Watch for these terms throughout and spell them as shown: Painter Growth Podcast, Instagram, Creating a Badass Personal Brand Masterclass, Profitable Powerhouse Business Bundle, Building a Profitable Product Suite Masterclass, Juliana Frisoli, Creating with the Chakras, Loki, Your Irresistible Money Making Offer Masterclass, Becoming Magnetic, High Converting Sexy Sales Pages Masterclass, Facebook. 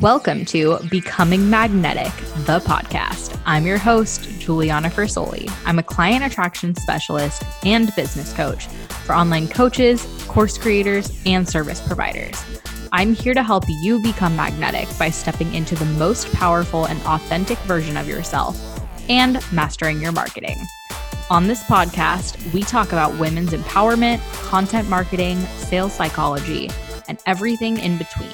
Welcome to Becoming Magnetic, the podcast. I'm your host, Juliana Frisoli. I'm a client attraction specialist and business coach for online coaches, course creators, and service providers. I'm here to help you become magnetic by stepping into the most powerful and authentic version of yourself and mastering your marketing. On this podcast, we talk about women's empowerment, content marketing, sales psychology, and everything in between.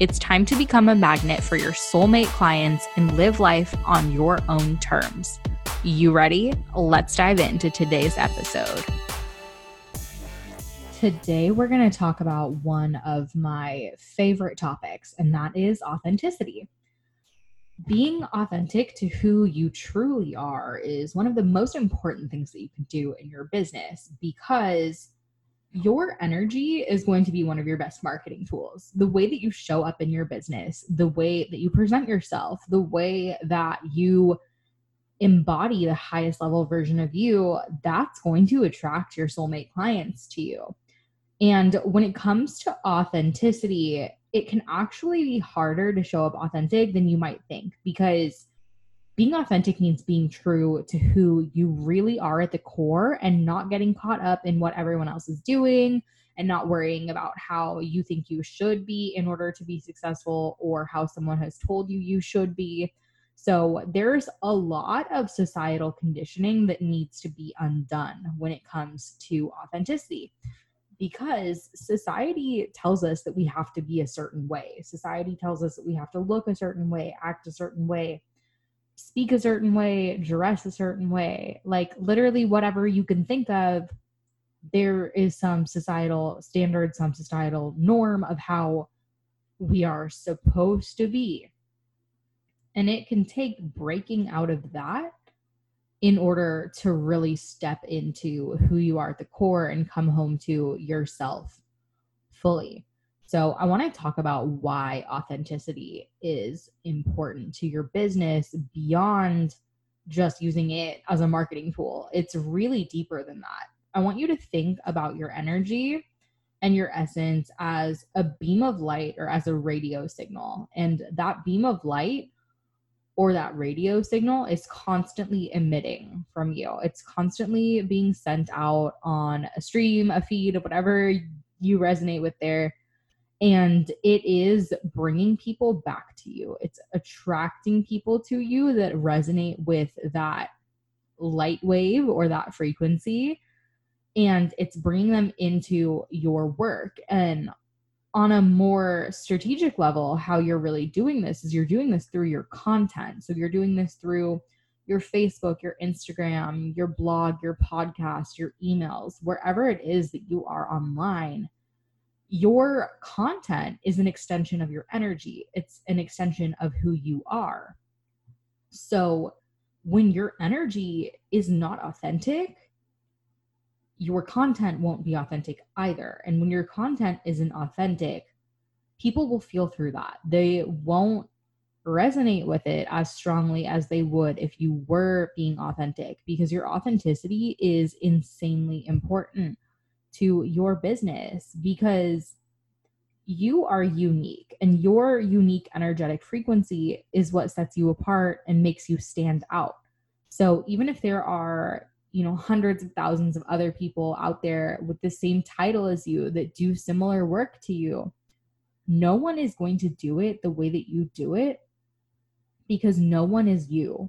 It's time to become a magnet for your soulmate clients and live life on your own terms. You ready? Let's dive into today's episode. Today, we're going to talk about one of my favorite topics, and that is authenticity. Being authentic to who you truly are is one of the most important things that you can do in your business, because your energy is going to be one of your best marketing tools. The way that you show up in your business, the way that you present yourself, the way that you embody the highest level version of you, that's going to attract your soulmate clients to you. And when it comes to authenticity, it can actually be harder to show up authentic than you might think, because being authentic means being true to who you really are at the core and not getting caught up in what everyone else is doing and not worrying about how you think you should be in order to be successful or how someone has told you you should be. So there's a lot of societal conditioning that needs to be undone when it comes to authenticity, because society tells us that we have to be a certain way. Society tells us that we have to look a certain way, act a certain way, speak a certain way, dress a certain way. Like literally whatever you can think of, there is some societal standard, some societal norm of how we are supposed to be. And it can take breaking out of that in order to really step into who you are at the core and come home to yourself fully. So I want to talk about why authenticity is important to your business beyond just using it as a marketing tool. It's really deeper than that. I want you to think about your energy and your essence as a beam of light or as a radio signal. And that beam of light or that radio signal is constantly emitting from you. It's constantly being sent out on a stream, a feed, whatever you resonate with there. And it is bringing people back to you. It's attracting people to you that resonate with that light wave or that frequency. And it's bringing them into your work. And on a more strategic level, how you're really doing this is you're doing this through your content. So you're doing this through your Facebook, your Instagram, your blog, your podcast, your emails, wherever it is that you are online. Your content is an extension of your energy. It's an extension of who you are. So when your energy is not authentic, your content won't be authentic either. And when your content isn't authentic, people will feel through that. They won't resonate with it as strongly as they would if you were being authentic, because your authenticity is insanely important to your business, because you are unique and your unique energetic frequency is what sets you apart and makes you stand out. So even if there are, hundreds of thousands of other people out there with the same title as you that do similar work to you, no one is going to do it the way that you do it, because no one is you.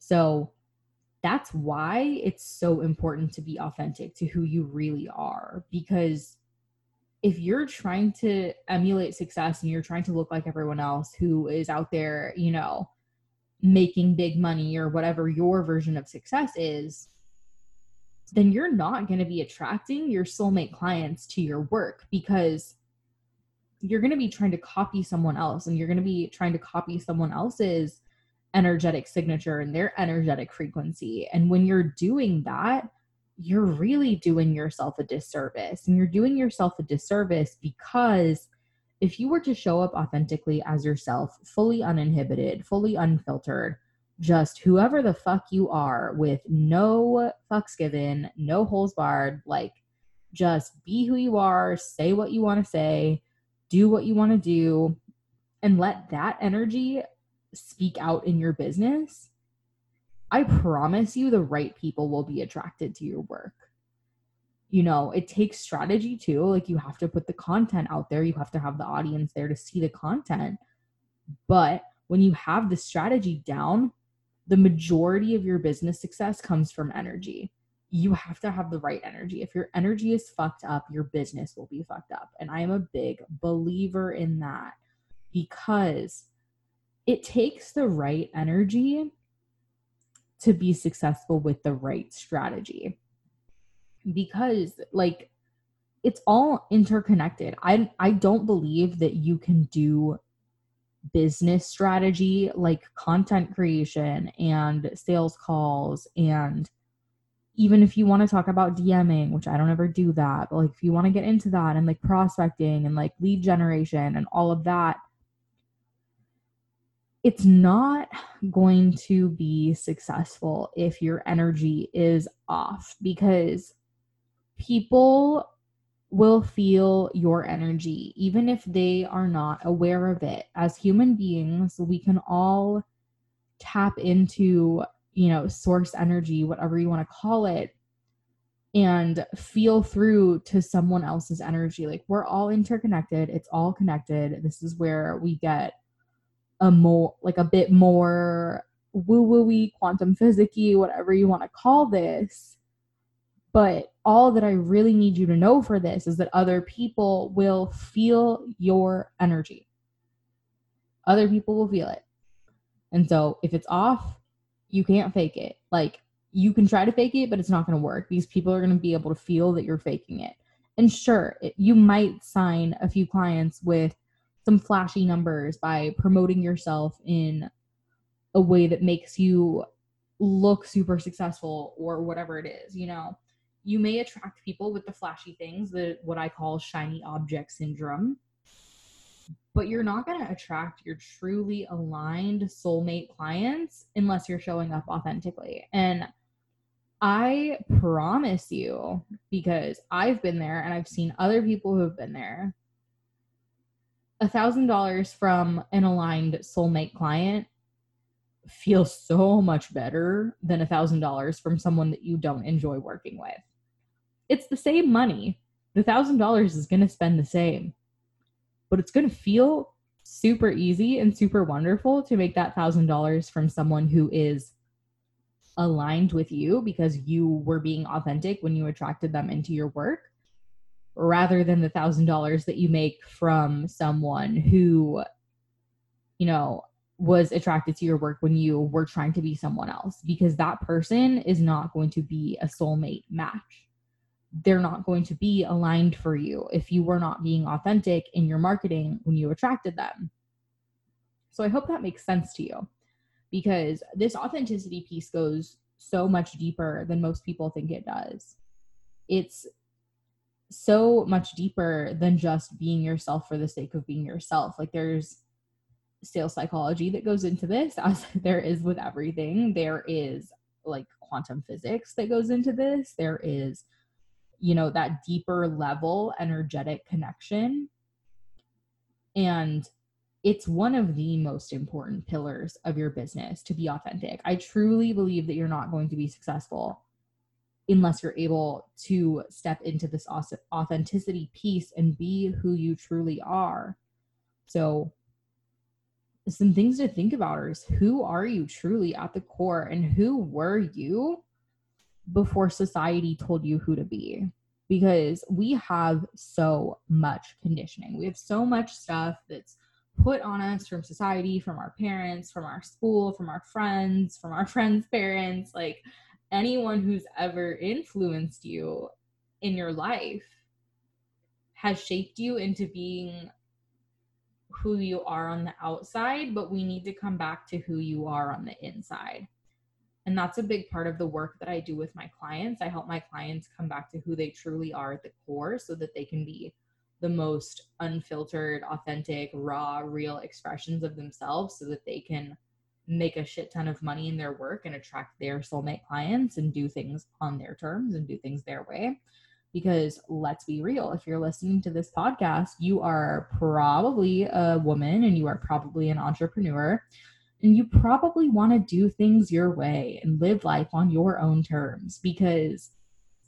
So that's why it's so important to be authentic to who you really are, because if you're trying to emulate success and you're trying to look like everyone else who is out there, making big money or whatever your version of success is, then you're not going to be attracting your soulmate clients to your work, because you're going to be trying to copy someone else, and you're going to be trying to copy someone else's energetic signature and their energetic frequency. And when you're doing that, you're really doing yourself a disservice. And you're doing yourself a disservice because if you were to show up authentically as yourself, fully uninhibited, fully unfiltered, just whoever the fuck you are, with no fucks given, no holes barred, like just be who you are, say what you want to say, do what you want to do, and let that energy speak out in your business, I promise you the right people will be attracted to your work. You know, it takes strategy too. Like, you have to put the content out there. You have to have the audience there to see the content. But when you have the strategy down, the majority of your business success comes from energy. You have to have the right energy. If your energy is fucked up, your business will be fucked up. And I am a big believer in that, because it takes the right energy to be successful with the right strategy. Because, like, it's all interconnected. I don't believe that you can do business strategy like content creation and sales calls, and even if you want to talk about DMing, which I don't ever do that, but like if you want to get into that and like prospecting and like lead generation and all of that, it's not going to be successful if your energy is off, because people will feel your energy, even if they are not aware of it. As human beings, we can all tap into, you know, source energy, whatever you want to call it, and feel through to someone else's energy. Like, we're all interconnected. It's all connected. This is where we get a bit more woo-woo-y, quantum physics-y, whatever you want to call this. But all that I really need you to know for this is that other people will feel your energy. Other people will feel it. And so if it's off, you can't fake it. Like, you can try to fake it, but it's not going to work. These people are going to be able to feel that you're faking it. And sure, you might sign a few clients with some flashy numbers by promoting yourself in a way that makes you look super successful or whatever it is, you know. You may attract people with the flashy things, the what I call shiny object syndrome, but you're not going to attract your truly aligned soulmate clients unless you're showing up authentically. And I promise you, because I've been there and I've seen other people who have been there, $1,000 from an aligned soulmate client feels so much better than $1,000 from someone that you don't enjoy working with. It's the same money. The $1,000 is going to spend the same, but it's going to feel super easy and super wonderful to make that $1,000 from someone who is aligned with you, because you were being authentic when you attracted them into your work, rather than the $1,000 that you make from someone who, you know, was attracted to your work when you were trying to be someone else, because that person is not going to be a soulmate match. They're not going to be aligned for you if you were not being authentic in your marketing when you attracted them. So I hope that makes sense to you, because this authenticity piece goes so much deeper than most people think it does. It's so much deeper than just being yourself for the sake of being yourself. Like, there's sales psychology that goes into this, as there is with everything. There is like quantum physics that goes into this. There is, you know, that deeper level energetic connection. And it's one of the most important pillars of your business to be authentic. I truly believe that you're not going to be successful unless you're able to step into this authenticity piece and be who you truly are. So some things to think about is, who are you truly at the core, and who were you before society told you who to be? Because we have so much conditioning. We have so much stuff that's put on us from society, from our parents, from our school, from our friends' parents, like anyone who's ever influenced you in your life has shaped you into being who you are on the outside, but we need to come back to who you are on the inside. And that's a big part of the work that I do with my clients. I help my clients come back to who they truly are at the core, so that they can be the most unfiltered, authentic, raw, real expressions of themselves, so that they can make a shit ton of money in their work and attract their soulmate clients and do things on their terms and do things their way. Because let's be real, if you're listening to this podcast, you are probably a woman and you are probably an entrepreneur, and you probably want to do things your way and live life on your own terms, because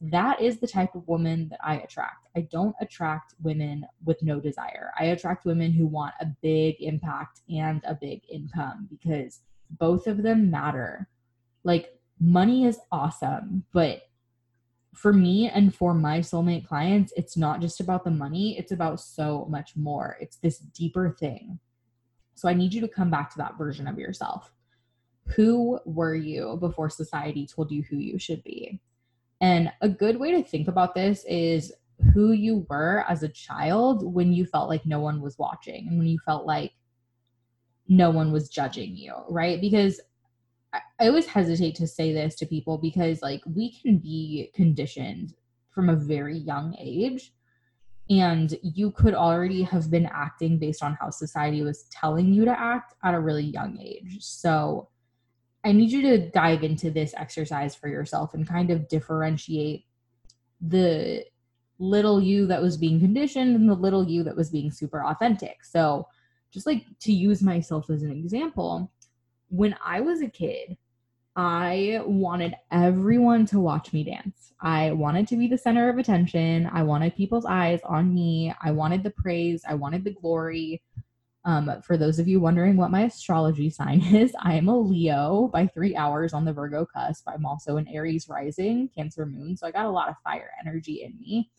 that is the type of woman that I attract. I don't attract women with no desire. I attract women who want a big impact and a big income, because both of them matter. Like, money is awesome, but for me and for my soulmate clients, it's not just about the money. It's about so much more. It's this deeper thing. So I need you to come back to that version of yourself. Who were you before society told you who you should be? And a good way to think about this is who you were as a child when you felt like no one was watching and when you felt like no one was judging you, right? Because I always hesitate to say this to people, because like, we can be conditioned from a very young age, and you could already have been acting based on how society was telling you to act at a really young age. So I need you to dive into this exercise for yourself and kind of differentiate the little you that was being conditioned and the little you that was being super authentic. So just like, to use myself as an example, when I was a kid, I wanted everyone to watch me dance. I wanted to be the center of attention. I wanted people's eyes on me. I wanted the praise. I wanted the glory. For those of you wondering what my astrology sign is, I am a Leo by 3 hours on the Virgo cusp. I'm also an Aries rising, Cancer moon. So I got a lot of fire energy in me.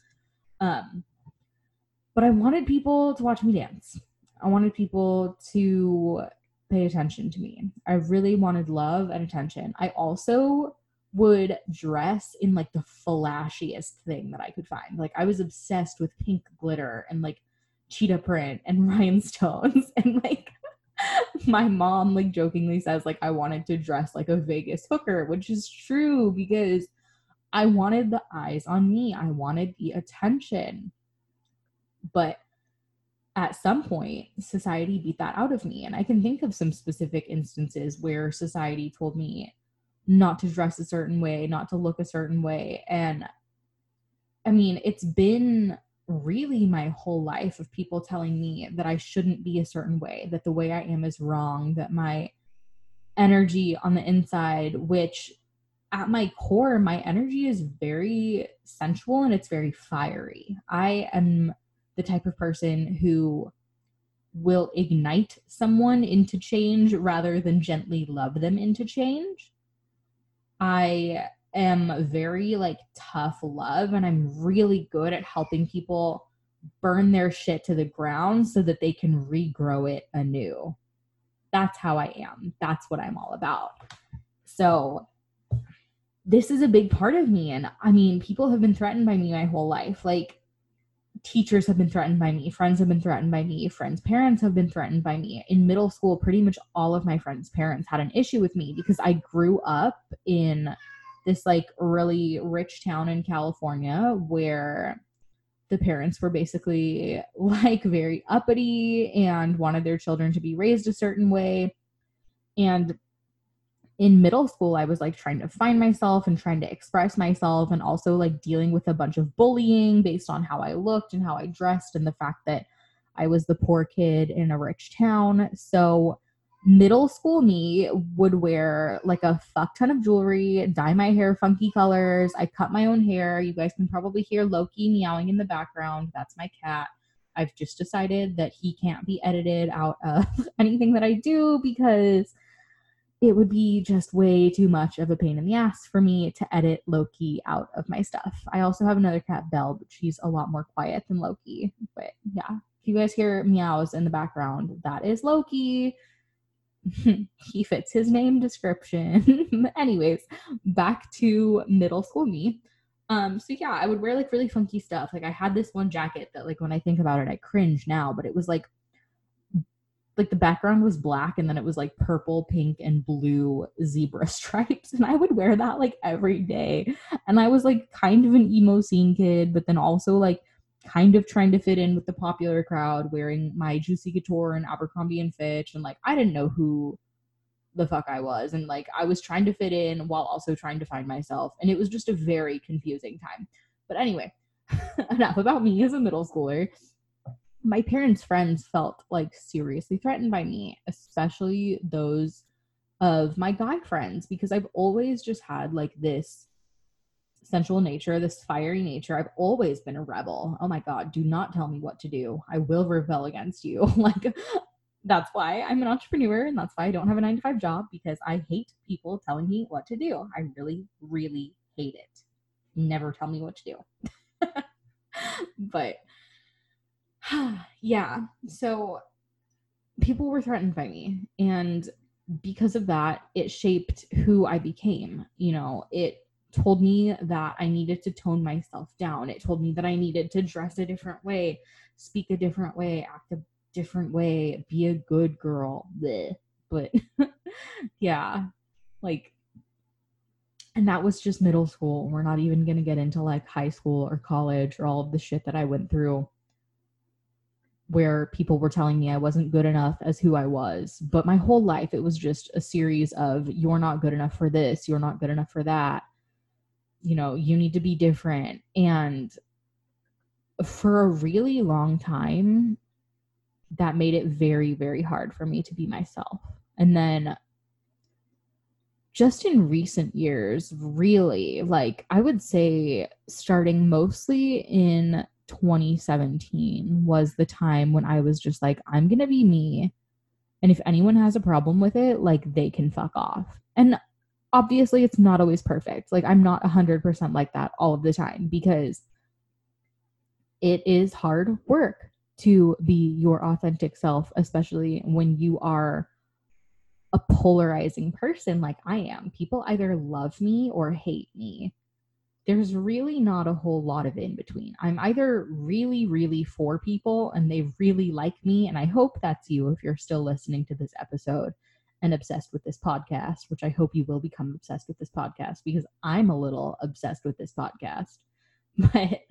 But I wanted people to watch me dance. I wanted people to pay attention to me. I really wanted love and attention. I also would dress in like the flashiest thing that I could find. Like, I was obsessed with pink glitter and like cheetah print and rhinestones, and like my mom like jokingly says like I wanted to dress like a Vegas hooker, which is true, because I wanted the eyes on me. I wanted the attention. But at some point, society beat that out of me. And I can think of some specific instances where society told me not to dress a certain way, not to look a certain way. And I mean, it's been really my whole life of people telling me that I shouldn't be a certain way, that the way I am is wrong, that my energy on the inside, which at my core, my energy is very sensual and it's very fiery. I am the type of person who will ignite someone into change rather than gently love them into change. I am very like tough love, and I'm really good at helping people burn their shit to the ground so that they can regrow it anew. That's how I am. That's what I'm all about. So this is a big part of me. And I mean, people have been threatened by me my whole life. Like, teachers have been threatened by me. Friends have been threatened by me. Friends' parents have been threatened by me. In middle school, pretty much all of my friends' parents had an issue with me, because I grew up in this like really rich town in California where the parents were basically like very uppity and wanted their children to be raised a certain way. And in middle school, I was like trying to find myself and trying to express myself, and also like dealing with a bunch of bullying based on how I looked and how I dressed and the fact that I was the poor kid in a rich town. So middle school me would wear like a fuck ton of jewelry, dye my hair funky colors. I cut my own hair. You guys can probably hear Loki meowing in the background. That's my cat. I've just decided that he can't be edited out of anything that I do, because it would be just way too much of a pain in the ass for me to edit Loki out of my stuff. I also have another cat, Belle, but she's a lot more quiet than Loki. But yeah, if you guys hear meows in the background, that is Loki. He fits his name description. Anyways, back to middle school me. So yeah, I would wear like really funky stuff. Like, I had this one jacket that like, when I think about it, I cringe now, but it was like the background was black and then it was like purple, pink, and blue zebra stripes. And I would wear that like every day. And I was like kind of an emo scene kid, but then also like kind of trying to fit in with the popular crowd, wearing my Juicy Couture and Abercrombie & Fitch. And like, I didn't know who the fuck I was. And like, I was trying to fit in while also trying to find myself. And it was just a very confusing time. But anyway, enough about me as a middle schooler. My parents' friends felt like seriously threatened by me, especially those of my guy friends, because I've always just had like this sensual nature, this fiery nature. I've always been a rebel. Oh my God, do not tell me what to do. I will rebel against you. Like, that's why I'm an entrepreneur, and that's why I don't have a 9-to-5 job, because I hate people telling me what to do. I really, really hate it. Never tell me what to do. But yeah, so people were threatened by me, and because of that, it shaped who I became. You know, it told me that I needed to tone myself down. It told me that I needed to dress a different way, speak a different way, act a different way, be a good girl. Blech. But yeah, like, and that was just middle school. We're not even going to get into like high school or college or all of the shit that I went through where people were telling me I wasn't good enough as who I was. But my whole life, it was just a series of, you're not good enough for this, you're not good enough for that. You know, you need to be different. And for a really long time, that made it very, very hard for me to be myself. And then just in recent years, really, like I would say starting mostly in 2017 was the time when I was just like, I'm going to be me. And if anyone has a problem with it, like they can fuck off. And obviously it's not always perfect. Like I'm not 100% like that all of the time, because it is hard work to be your authentic self, especially when you are a polarizing person like I am. People either love me or hate me. There's really not a whole lot of in between. I'm either really, really for people and they really like me, and I hope that's you if you're still listening to this episode and obsessed with this podcast, which I hope you will become obsessed with this podcast, because I'm a little obsessed with this podcast. But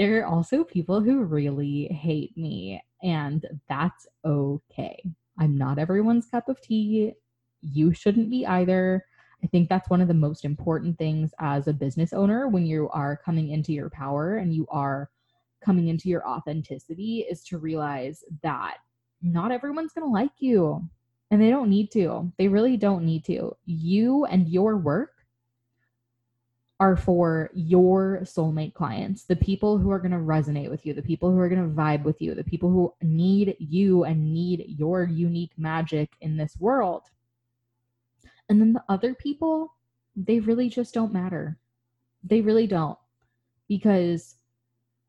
there are also people who really hate me, and that's okay. I'm not everyone's cup of tea. You shouldn't be either. I think that's one of the most important things as a business owner when you are coming into your power and you are coming into your authenticity, is to realize that not everyone's going to like you, and they don't need to. They really don't need to. You and your work are for your soulmate clients, the people who are going to resonate with you, the people who are going to vibe with you, the people who need you and need your unique magic in this world. And then the other people, they really just don't matter. They really don't, because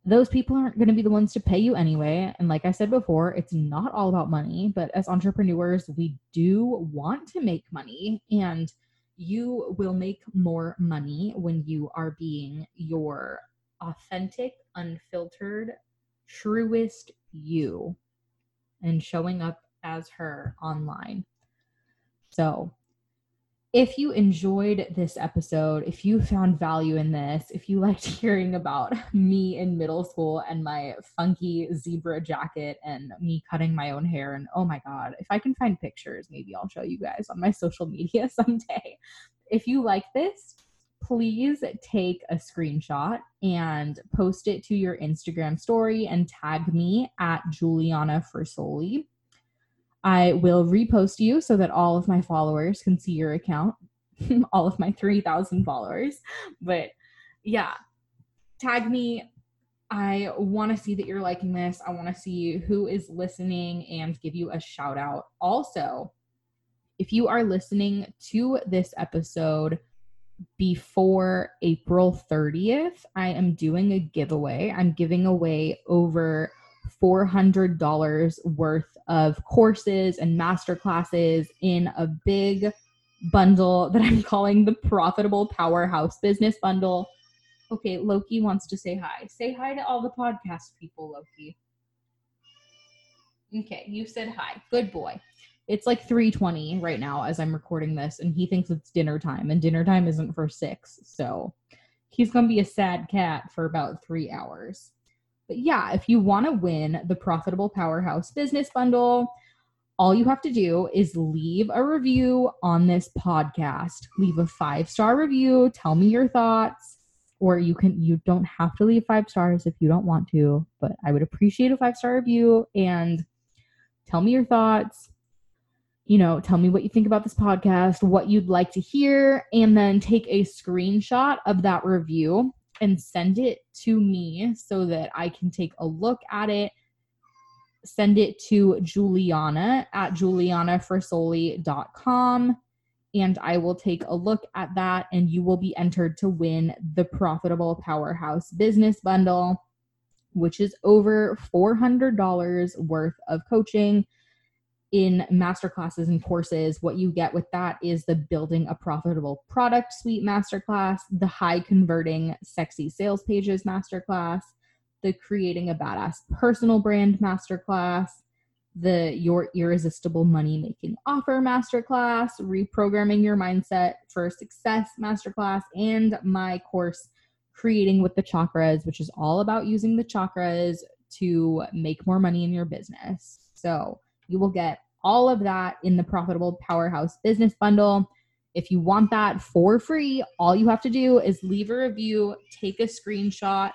those people aren't going to be the ones to pay you anyway. And like I said before, it's not all about money, but as entrepreneurs, we do want to make money, and you will make more money when you are being your authentic, unfiltered, truest you and showing up as her online. So if you enjoyed this episode, if you found value in this, if you liked hearing about me in middle school and my funky zebra jacket and me cutting my own hair, and oh my God, if I can find pictures, maybe I'll show you guys on my social media someday. If you like this, please take a screenshot and post it to your Instagram story and tag me at Juliana Frisoli. I will repost you so that all of my followers can see your account, all of my 3,000 followers. But yeah, tag me. I want to see that you're liking this. I want to see who is listening and give you a shout out. Also, if you are listening to this episode before April 30th, I am doing a giveaway. I'm giving away over $400 worth of courses and masterclasses in a big bundle that I'm calling the Profitable Powerhouse Business Bundle. Okay, Loki wants to say hi. Say hi to all the podcast people, Loki. Okay, you said hi. Good boy. It's like 3:20 right now as I'm recording this, and he thinks it's dinner time, and dinner time isn't for 6, so he's going to be a sad cat for about 3 hours. But yeah, if you want to win the Profitable Powerhouse Business Bundle, all you have to do is leave a review on this podcast. Leave a 5-star review. Tell me your thoughts. or you don't have to leave 5 stars if you don't want to, but I would appreciate a 5-star review and tell me your thoughts. You know, tell me what you think about this podcast, what you'd like to hear, and then take a screenshot of that review and send it to me so that I can take a look at it. Send it to Juliana@julianafrisoli.com. And I will take a look at that, and you will be entered to win the Profitable Powerhouse Business Bundle, which is over $400 worth of coaching in masterclasses and courses. What you get with that is the Building a Profitable Product Suite Masterclass, the High Converting Sexy Sales Pages Masterclass, the Creating a Badass Personal Brand Masterclass, the Your Irresistible Money Making Offer Masterclass, Reprogramming Your Mindset for Success Masterclass, and my course, Creating with the Chakras, which is all about using the chakras to make more money in your business. So you will get all of that in the Profitable Powerhouse Business Bundle. If you want that for free, all you have to do is leave a review, take a screenshot,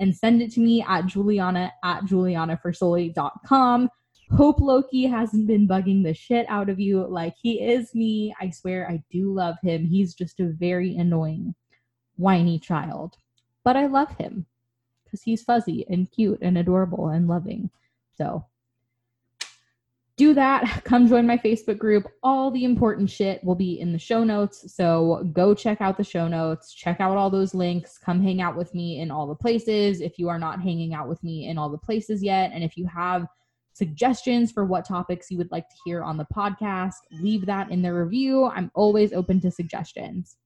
and send it to me at Juliana@julianafrisoli.com. Hope Loki hasn't been bugging the shit out of you like he is me. I swear I do love him. He's just a very annoying, whiny child. But I love him because he's fuzzy and cute and adorable and loving. So do that. Come join my Facebook group. All the important shit will be in the show notes. So go check out the show notes. Check out all those links. Come hang out with me in all the places if you are not hanging out with me in all the places yet. And if you have suggestions for what topics you would like to hear on the podcast, leave that in the review. I'm always open to suggestions.